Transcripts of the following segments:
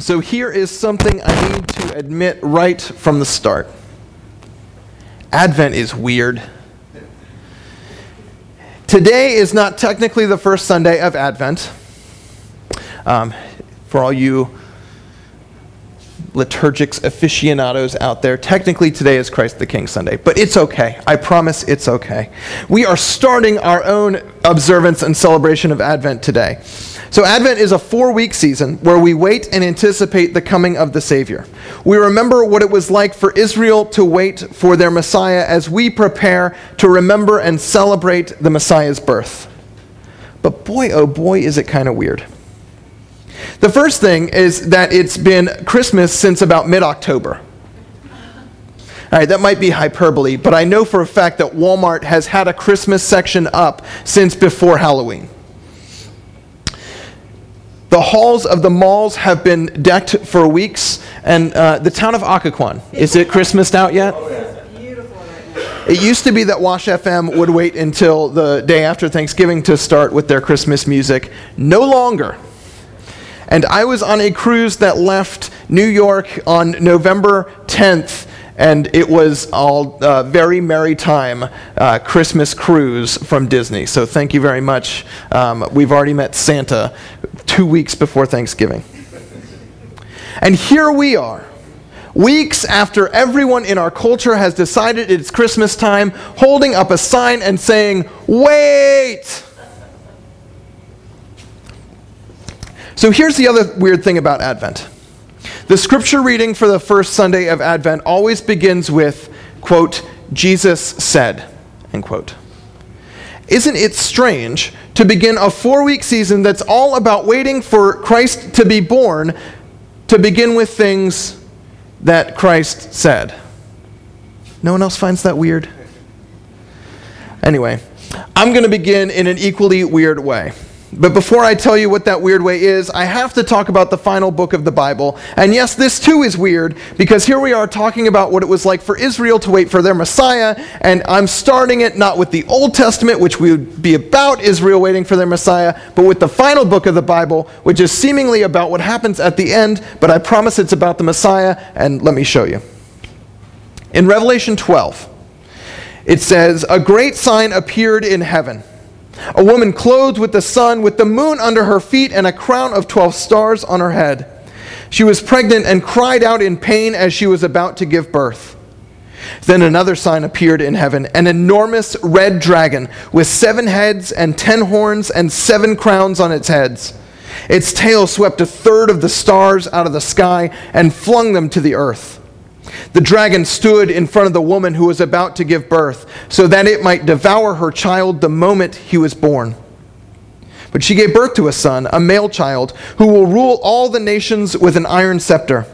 So here is something I need to admit right from the start. Advent is weird. Today is not technically the first Sunday of Advent. For all you liturgics aficionados out there, technically today is Christ the King Sunday, but it's okay. I promise it's okay. We are starting our own observance and celebration of Advent today. So Advent is a 4-week season where we wait and anticipate the coming of the Savior. We remember what it was like for Israel to wait for their Messiah as we prepare to remember and celebrate the Messiah's birth. But boy, oh boy, is it kind of weird. The first thing is that it's been Christmas since about mid-October. All right, that might be hyperbole, but I know for a fact that Walmart has had a Christmas section up since before Halloween. The halls of the malls have been decked for weeks, and the town of Occoquan, is it Christmased out yet? Oh, yeah. It used to be that Wash FM would wait until the day after Thanksgiving to start with their Christmas music. No longer. And I was on a cruise that left New York on November 10th, and it was all very merry time Christmas cruise from Disney. So thank you very much. We've already met Santa 2 weeks before Thanksgiving. And here we are, weeks after everyone in our culture has decided it's Christmas time, holding up a sign and saying, "Wait!" So here's the other weird thing about Advent. The scripture reading for the first Sunday of Advent always begins with, quote, "Jesus said," end quote. Isn't it strange to begin a 4-week season that's all about waiting for Christ to be born to begin with things that Christ said? No one else finds that weird? Anyway, I'm going to begin in an equally weird way. But before I tell you what that weird way is, I have to talk about the final book of the Bible. And yes, this too is weird, because here we are talking about what it was like for Israel to wait for their Messiah, and I'm starting it not with the Old Testament, which would be about Israel waiting for their Messiah, but with the final book of the Bible, which is seemingly about what happens at the end, but I promise it's about the Messiah, and let me show you. In Revelation 12, it says, "A great sign appeared in heaven. A woman clothed with the sun, with the moon under her feet, and a crown of 12 stars on her head. She was pregnant and cried out in pain as she was about to give birth. Then another sign appeared in heaven, an enormous red dragon with 7 heads and 10 horns and 7 crowns on its heads. Its tail swept a third of the stars out of the sky and flung them to the earth. The dragon stood in front of the woman who was about to give birth, so that it might devour her child the moment he was born. But she gave birth to a son, a male child, who will rule all the nations with an iron scepter.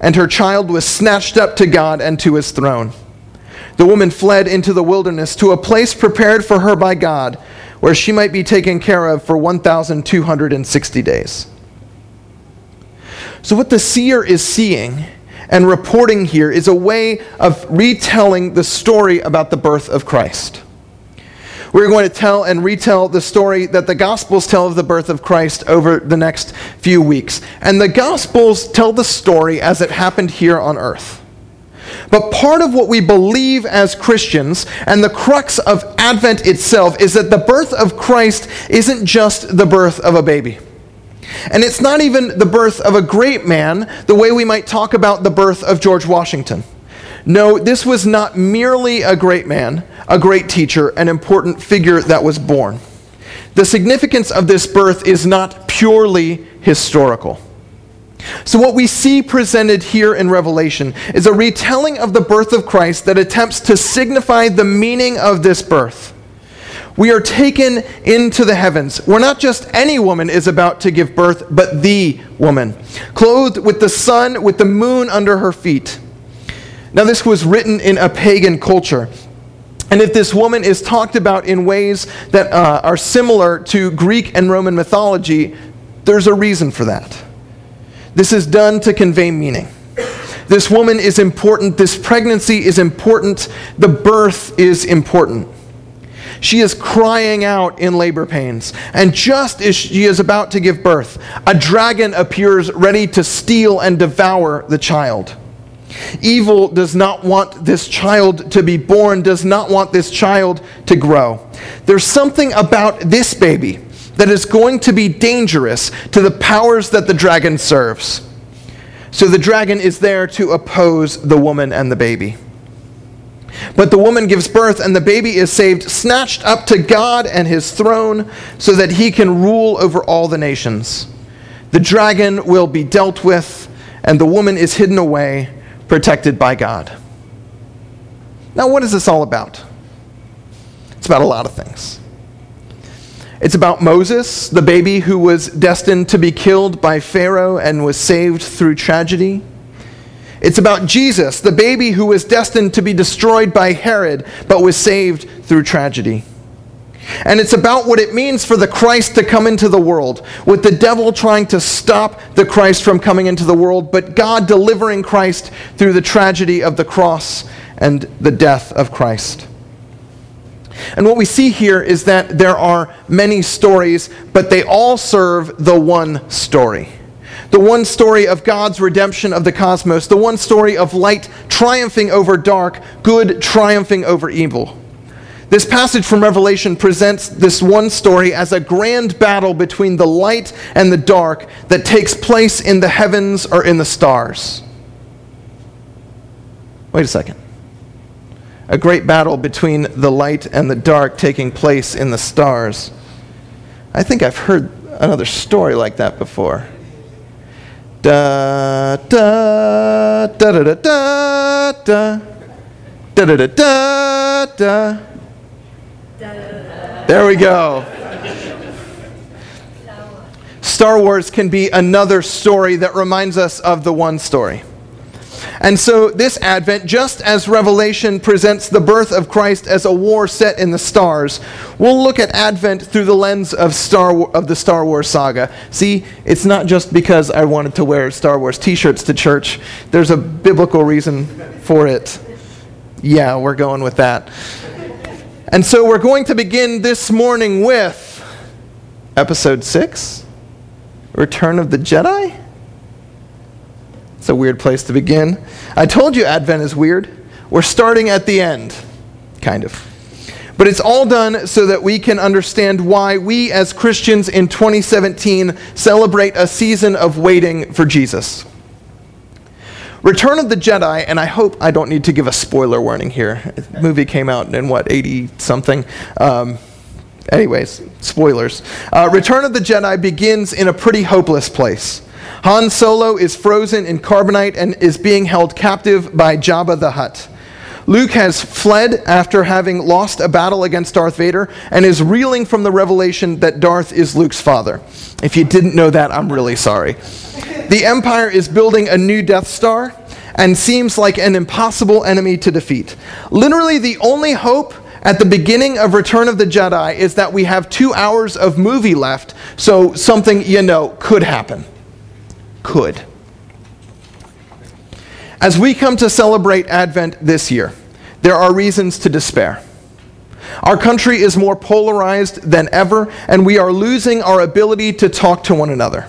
And her child was snatched up to God and to his throne. The woman fled into the wilderness to a place prepared for her by God, where she might be taken care of for 1,260 days." So what the seer is seeing and reporting here is a way of retelling the story about the birth of Christ. We're going to tell and retell the story that the Gospels tell of the birth of Christ over the next few weeks. And the Gospels tell the story as it happened here on earth. But part of what we believe as Christians, and the crux of Advent itself, is that the birth of Christ isn't just the birth of a baby. And it's not even the birth of a great man, the way we might talk about the birth of George Washington. No, this was not merely a great man, a great teacher, an important figure that was born. The significance of this birth is not purely historical. So what we see presented here in Revelation is a retelling of the birth of Christ that attempts to signify the meaning of this birth. We are taken into the heavens, where not just any woman is about to give birth, but the woman, clothed with the sun, with the moon under her feet. Now, this was written in a pagan culture. And if this woman is talked about in ways that are similar to Greek and Roman mythology, there's a reason for that. This is done to convey meaning. This woman is important. This pregnancy is important. The birth is important. She is crying out in labor pains. And just as she is about to give birth, a dragon appears ready to steal and devour the child. Evil does not want this child to be born, does not want this child to grow. There's something about this baby that is going to be dangerous to the powers that the dragon serves. So the dragon is there to oppose the woman and the baby. But the woman gives birth, and the baby is saved, snatched up to God and his throne, so that he can rule over all the nations. The dragon will be dealt with, and the woman is hidden away, protected by God. Now, what is this all about? It's about a lot of things. It's about Moses, the baby who was destined to be killed by Pharaoh and was saved through tragedy. It's about Jesus, the baby who was destined to be destroyed by Herod, but was saved through tragedy. And it's about what it means for the Christ to come into the world, with the devil trying to stop the Christ from coming into the world, but God delivering Christ through the tragedy of the cross and the death of Christ. And what we see here is that there are many stories, but they all serve the one story. The one story of God's redemption of the cosmos. The one story of light triumphing over dark, good triumphing over evil. This passage from Revelation presents this one story as a grand battle between the light and the dark that takes place in the heavens or in the stars. Wait a second. A great battle between the light and the dark taking place in the stars. I think I've heard another story like that before. Da da da da da da da da da da da da. There we go. Star Wars can be another story that reminds us of the one story. And so this Advent, just as Revelation presents the birth of Christ as a war set in the stars, we'll look at Advent through the lens of the Star Wars saga. See, it's not just because I wanted to wear Star Wars t-shirts to church. There's a biblical reason for it. Yeah, we're going with that. And so we're going to begin this morning with Episode 6, Return of the Jedi? It's a weird place to begin. I told you Advent is weird. We're starting at the end, kind of. But it's all done so that we can understand why we as Christians in 2017 celebrate a season of waiting for Jesus. Return of the Jedi, and I hope I don't need to give a spoiler warning here. The movie came out in, 80-something? Anyways, spoilers. Return of the Jedi begins in a pretty hopeless place. Han Solo is frozen in carbonite and is being held captive by Jabba the Hutt. Luke has fled after having lost a battle against Darth Vader and is reeling from the revelation that Darth is Luke's father. If you didn't know that, I'm really sorry. The Empire is building a new Death Star and seems like an impossible enemy to defeat. Literally the only hope at the beginning of Return of the Jedi is that we have 2 hours of movie left, so something, could happen. Could. As we come to celebrate Advent this year, there are reasons to despair. Our country is more polarized than ever, and we are losing our ability to talk to one another.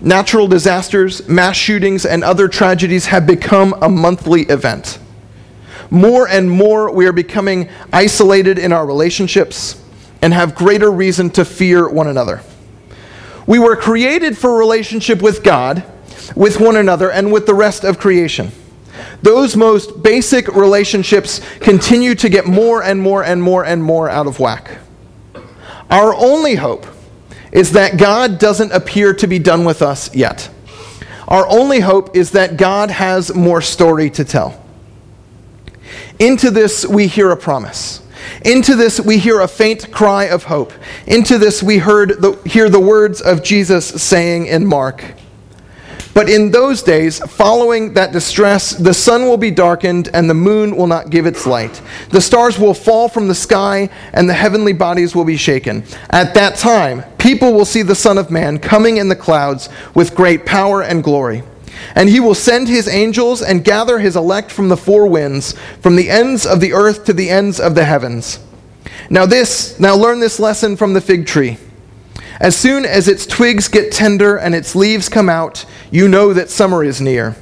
Natural disasters, mass shootings, and other tragedies have become a monthly event. More and more, we are becoming isolated in our relationships and have greater reason to fear one another. We were created for relationship with God, with one another, and with the rest of creation. Those most basic relationships continue to get more and more and more and more out of whack. Our only hope is that God doesn't appear to be done with us yet. Our only hope is that God has more story to tell. Into this we hear a promise. Into this we hear a faint cry of hope. Into this we hear the words of Jesus saying in Mark, "But in those days, following that distress, the sun will be darkened and the moon will not give its light. The stars will fall from the sky and the heavenly bodies will be shaken. At that time, people will see the Son of Man coming in the clouds with great power and glory. And he will send his angels and gather his elect from the four winds, from the ends of the earth to the ends of the heavens. Now learn this lesson from the fig tree. As soon as its twigs get tender and its leaves come out, you know that summer is near.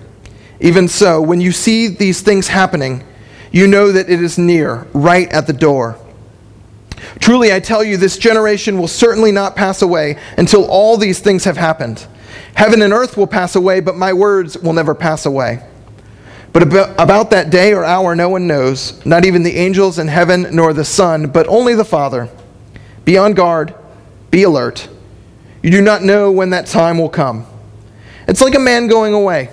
Even so, when you see these things happening, you know that it is near, right at the door. Truly, I tell you, this generation will certainly not pass away until all these things have happened. Heaven and earth will pass away, but my words will never pass away. But about that day or hour no one knows, not even the angels in heaven nor the Son, but only the Father. Be on guard. Be alert. You do not know when that time will come. It's like a man going away.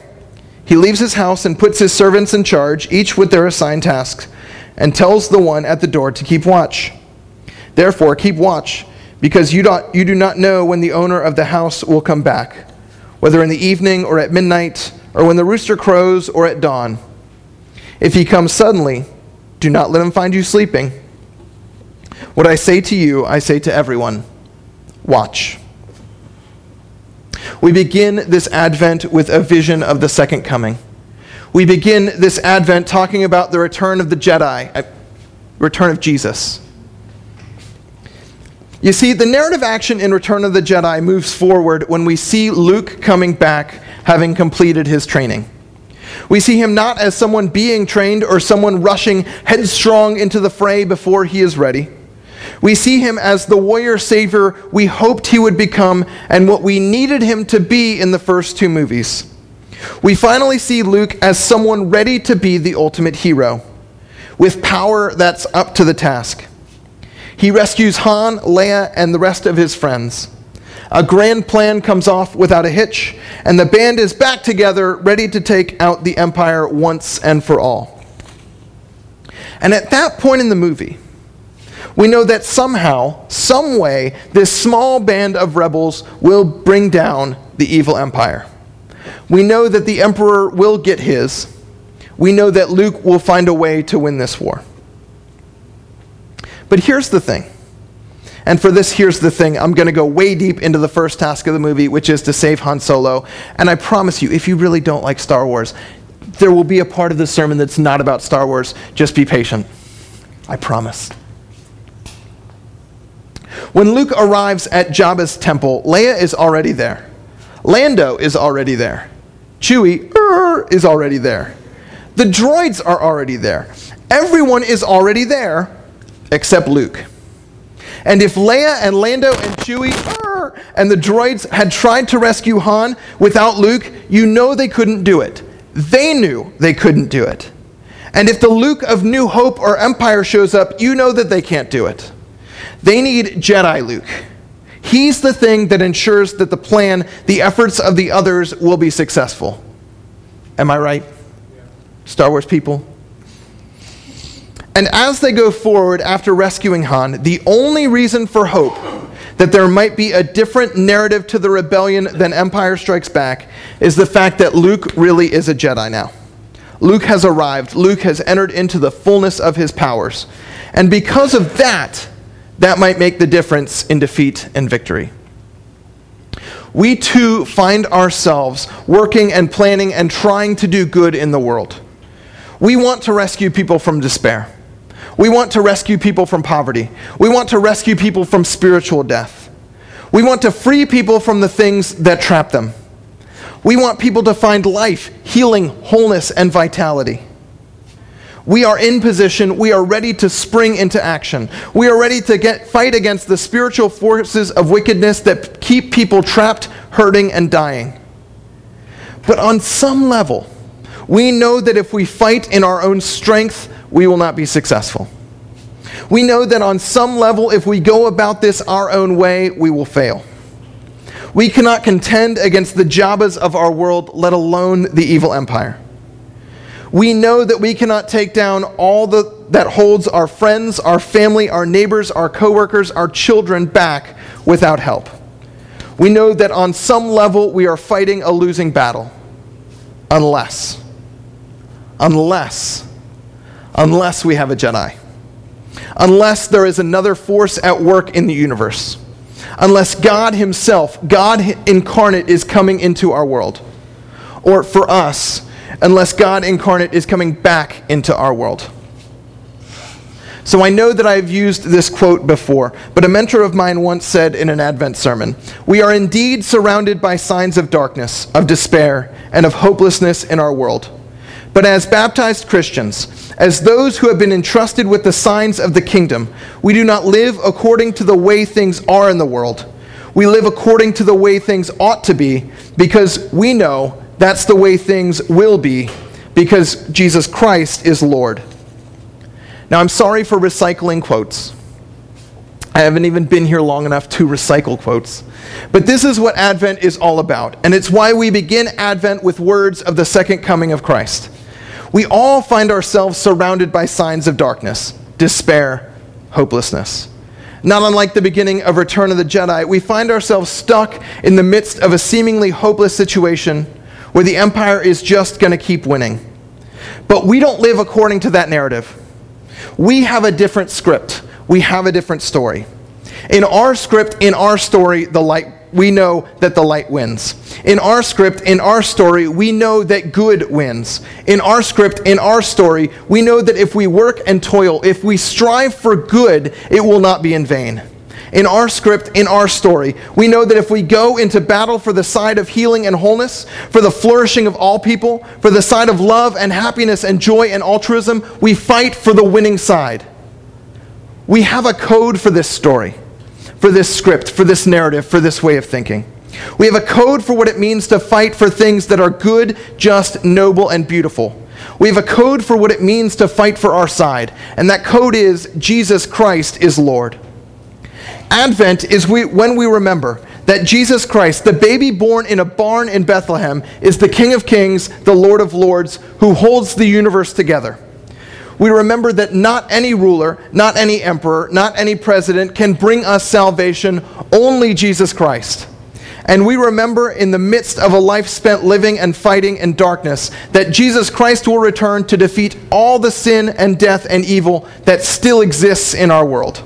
He leaves his house and puts his servants in charge, each with their assigned tasks, and tells the one at the door to keep watch. Therefore, keep watch, because you do not know when the owner of the house will come back, whether in the evening or at midnight, or when the rooster crows or at dawn. If he comes suddenly, do not let him find you sleeping. What I say to you, I say to everyone. Watch. We begin this Advent with a vision of the second coming. We begin this Advent talking about the return of the Jedi, return of Jesus. You see, the narrative action in Return of the Jedi moves forward when we see Luke coming back, having completed his training. We see him not as someone being trained or someone rushing headstrong into the fray before he is ready. We see him as the warrior savior we hoped he would become and what we needed him to be in the first two movies. We finally see Luke as someone ready to be the ultimate hero, with power that's up to the task. He rescues Han, Leia, and the rest of his friends. A grand plan comes off without a hitch, and the band is back together, ready to take out the Empire once and for all. And at that point in the movie, we know that somehow, some way, this small band of rebels will bring down the evil empire. We know that the emperor will get his. We know that Luke will find a way to win this war. But here's the thing. And for this, here's the thing. I'm going to go way deep into the first task of the movie, which is to save Han Solo. And I promise you, if you really don't like Star Wars, there will be a part of the sermon that's not about Star Wars. Just be patient. I promise. When Luke arrives at Jabba's temple, Leia is already there. Lando is already there. Chewie is already there. The droids are already there. Everyone is already there except Luke. And if Leia and Lando and Chewie and the droids had tried to rescue Han without Luke, you know they couldn't do it. They knew they couldn't do it. And if the Luke of New Hope or Empire shows up, you know that they can't do it. They need Jedi Luke. He's the thing that ensures that the plan, the efforts of the others, will be successful. Am I right? Yeah. Star Wars people? And as they go forward after rescuing Han, the only reason for hope that there might be a different narrative to the rebellion than Empire Strikes Back is the fact that Luke really is a Jedi now. Luke has arrived. Luke has entered into the fullness of his powers. And because of that, that might make the difference in defeat and victory. We too find ourselves working and planning and trying to do good in the world. We want to rescue people from despair. We want to rescue people from poverty. We want to rescue people from spiritual death. We want to free people from the things that trap them. We want people to find life, healing, wholeness, and vitality. We are in position. We are ready to spring into action. We are ready to fight against the spiritual forces of wickedness that keep people trapped, hurting, and dying. But on some level, we know that if we fight in our own strength, we will not be successful. We know that on some level, if we go about this our own way, we will fail. We cannot contend against the Jabbas of our world, let alone the evil empire. We know that we cannot take down all that holds our friends, our family, our neighbors, our coworkers, our children back without help. We know that on some level we are fighting a losing battle. Unless we have a Jedi. Unless there is another force at work in the universe. Unless God himself, God incarnate, is coming into our world. Or for us, unless God incarnate is coming back into our world. So I know that I've used this quote before, but a mentor of mine once said in an Advent sermon, "We are indeed surrounded by signs of darkness, of despair, and of hopelessness in our world. But as baptized Christians, as those who have been entrusted with the signs of the kingdom, we do not live according to the way things are in the world. We live according to the way things ought to be, because we know that's the way things will be, because Jesus Christ is Lord." Now, I'm sorry for recycling quotes. I haven't even been here long enough to recycle quotes. But this is what Advent is all about, and it's why we begin Advent with words of the second coming of Christ. We all find ourselves surrounded by signs of darkness, despair, hopelessness. Not unlike the beginning of Return of the Jedi, we find ourselves stuck in the midst of a seemingly hopeless situation where the Empire is just going to keep winning. But we don't live according to that narrative. We have a different script. We have a different story. In our script, in our story, the light, we know that the light wins. In our script, in our story, we know that good wins. In our script, in our story, we know that if we work and toil, if we strive for good, it will not be in vain. In our script, in our story, we know that if we go into battle for the side of healing and wholeness, for the flourishing of all people, for the side of love and happiness and joy and altruism, we fight for the winning side. We have a code for this story, for this script, for this narrative, for this way of thinking. We have a code for what it means to fight for things that are good, just, noble, and beautiful. We have a code for what it means to fight for our side, and that code is Jesus Christ is Lord. Advent is when we remember that Jesus Christ, the baby born in a barn in Bethlehem, is the King of Kings, the Lord of Lords, who holds the universe together. We remember that not any ruler, not any emperor, not any president can bring us salvation, only Jesus Christ. And we remember in the midst of a life spent living and fighting in darkness that Jesus Christ will return to defeat all the sin and death and evil that still exists in our world.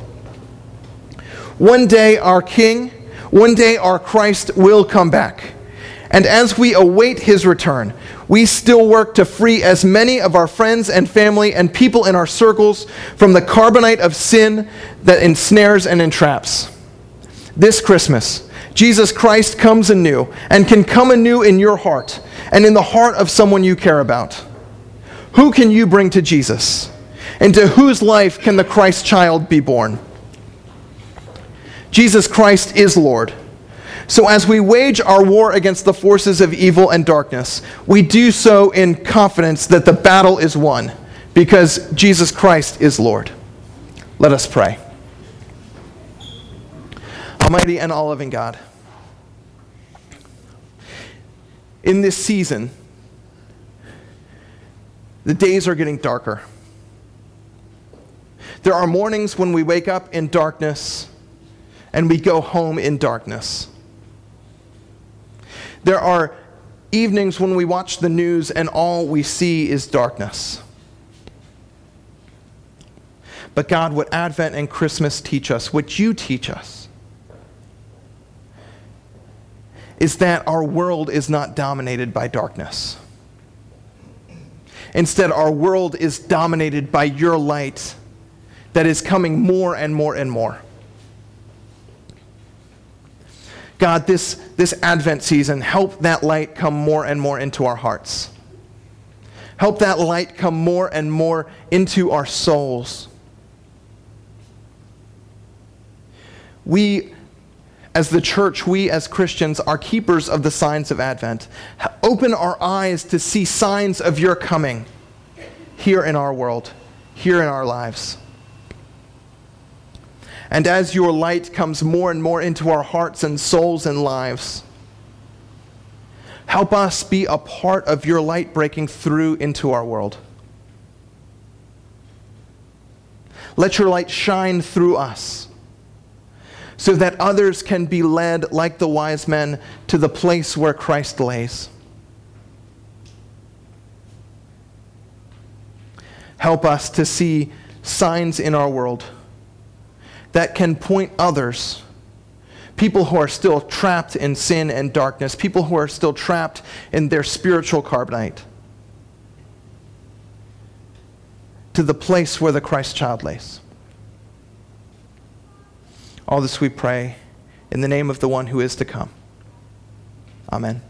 One day our King, one day our Christ will come back. And as we await his return, we still work to free as many of our friends and family and people in our circles from the carbonite of sin that ensnares and entraps. This Christmas, Jesus Christ comes anew and can come anew in your heart and in the heart of someone you care about. Who can you bring to Jesus? Into whose life can the Christ child be born? Jesus Christ is Lord. So as we wage our war against the forces of evil and darkness, we do so in confidence that the battle is won, because Jesus Christ is Lord. Let us pray. Almighty and all-loving God, in this season, the days are getting darker. There are mornings when we wake up in darkness and we go home in darkness. There are evenings when we watch the news and all we see is darkness. But God, what Advent and Christmas teach us, what you teach us, is that our world is not dominated by darkness. Instead, our world is dominated by your light that is coming more and more and more. God, this Advent season, help that light come more and more into our hearts. Help that light come more and more into our souls. We, as the church, we as Christians, are keepers of the signs of Advent. Open our eyes to see signs of your coming here in our world, here in our lives. And as your light comes more and more into our hearts and souls and lives, help us be a part of your light breaking through into our world. Let your light shine through us so that others can be led, like the wise men, to the place where Christ lays. Help us to see signs in our world that can point others, people who are still trapped in sin and darkness, people who are still trapped in their spiritual carbonite, to the place where the Christ child lays. All this we pray in the name of the one who is to come. Amen.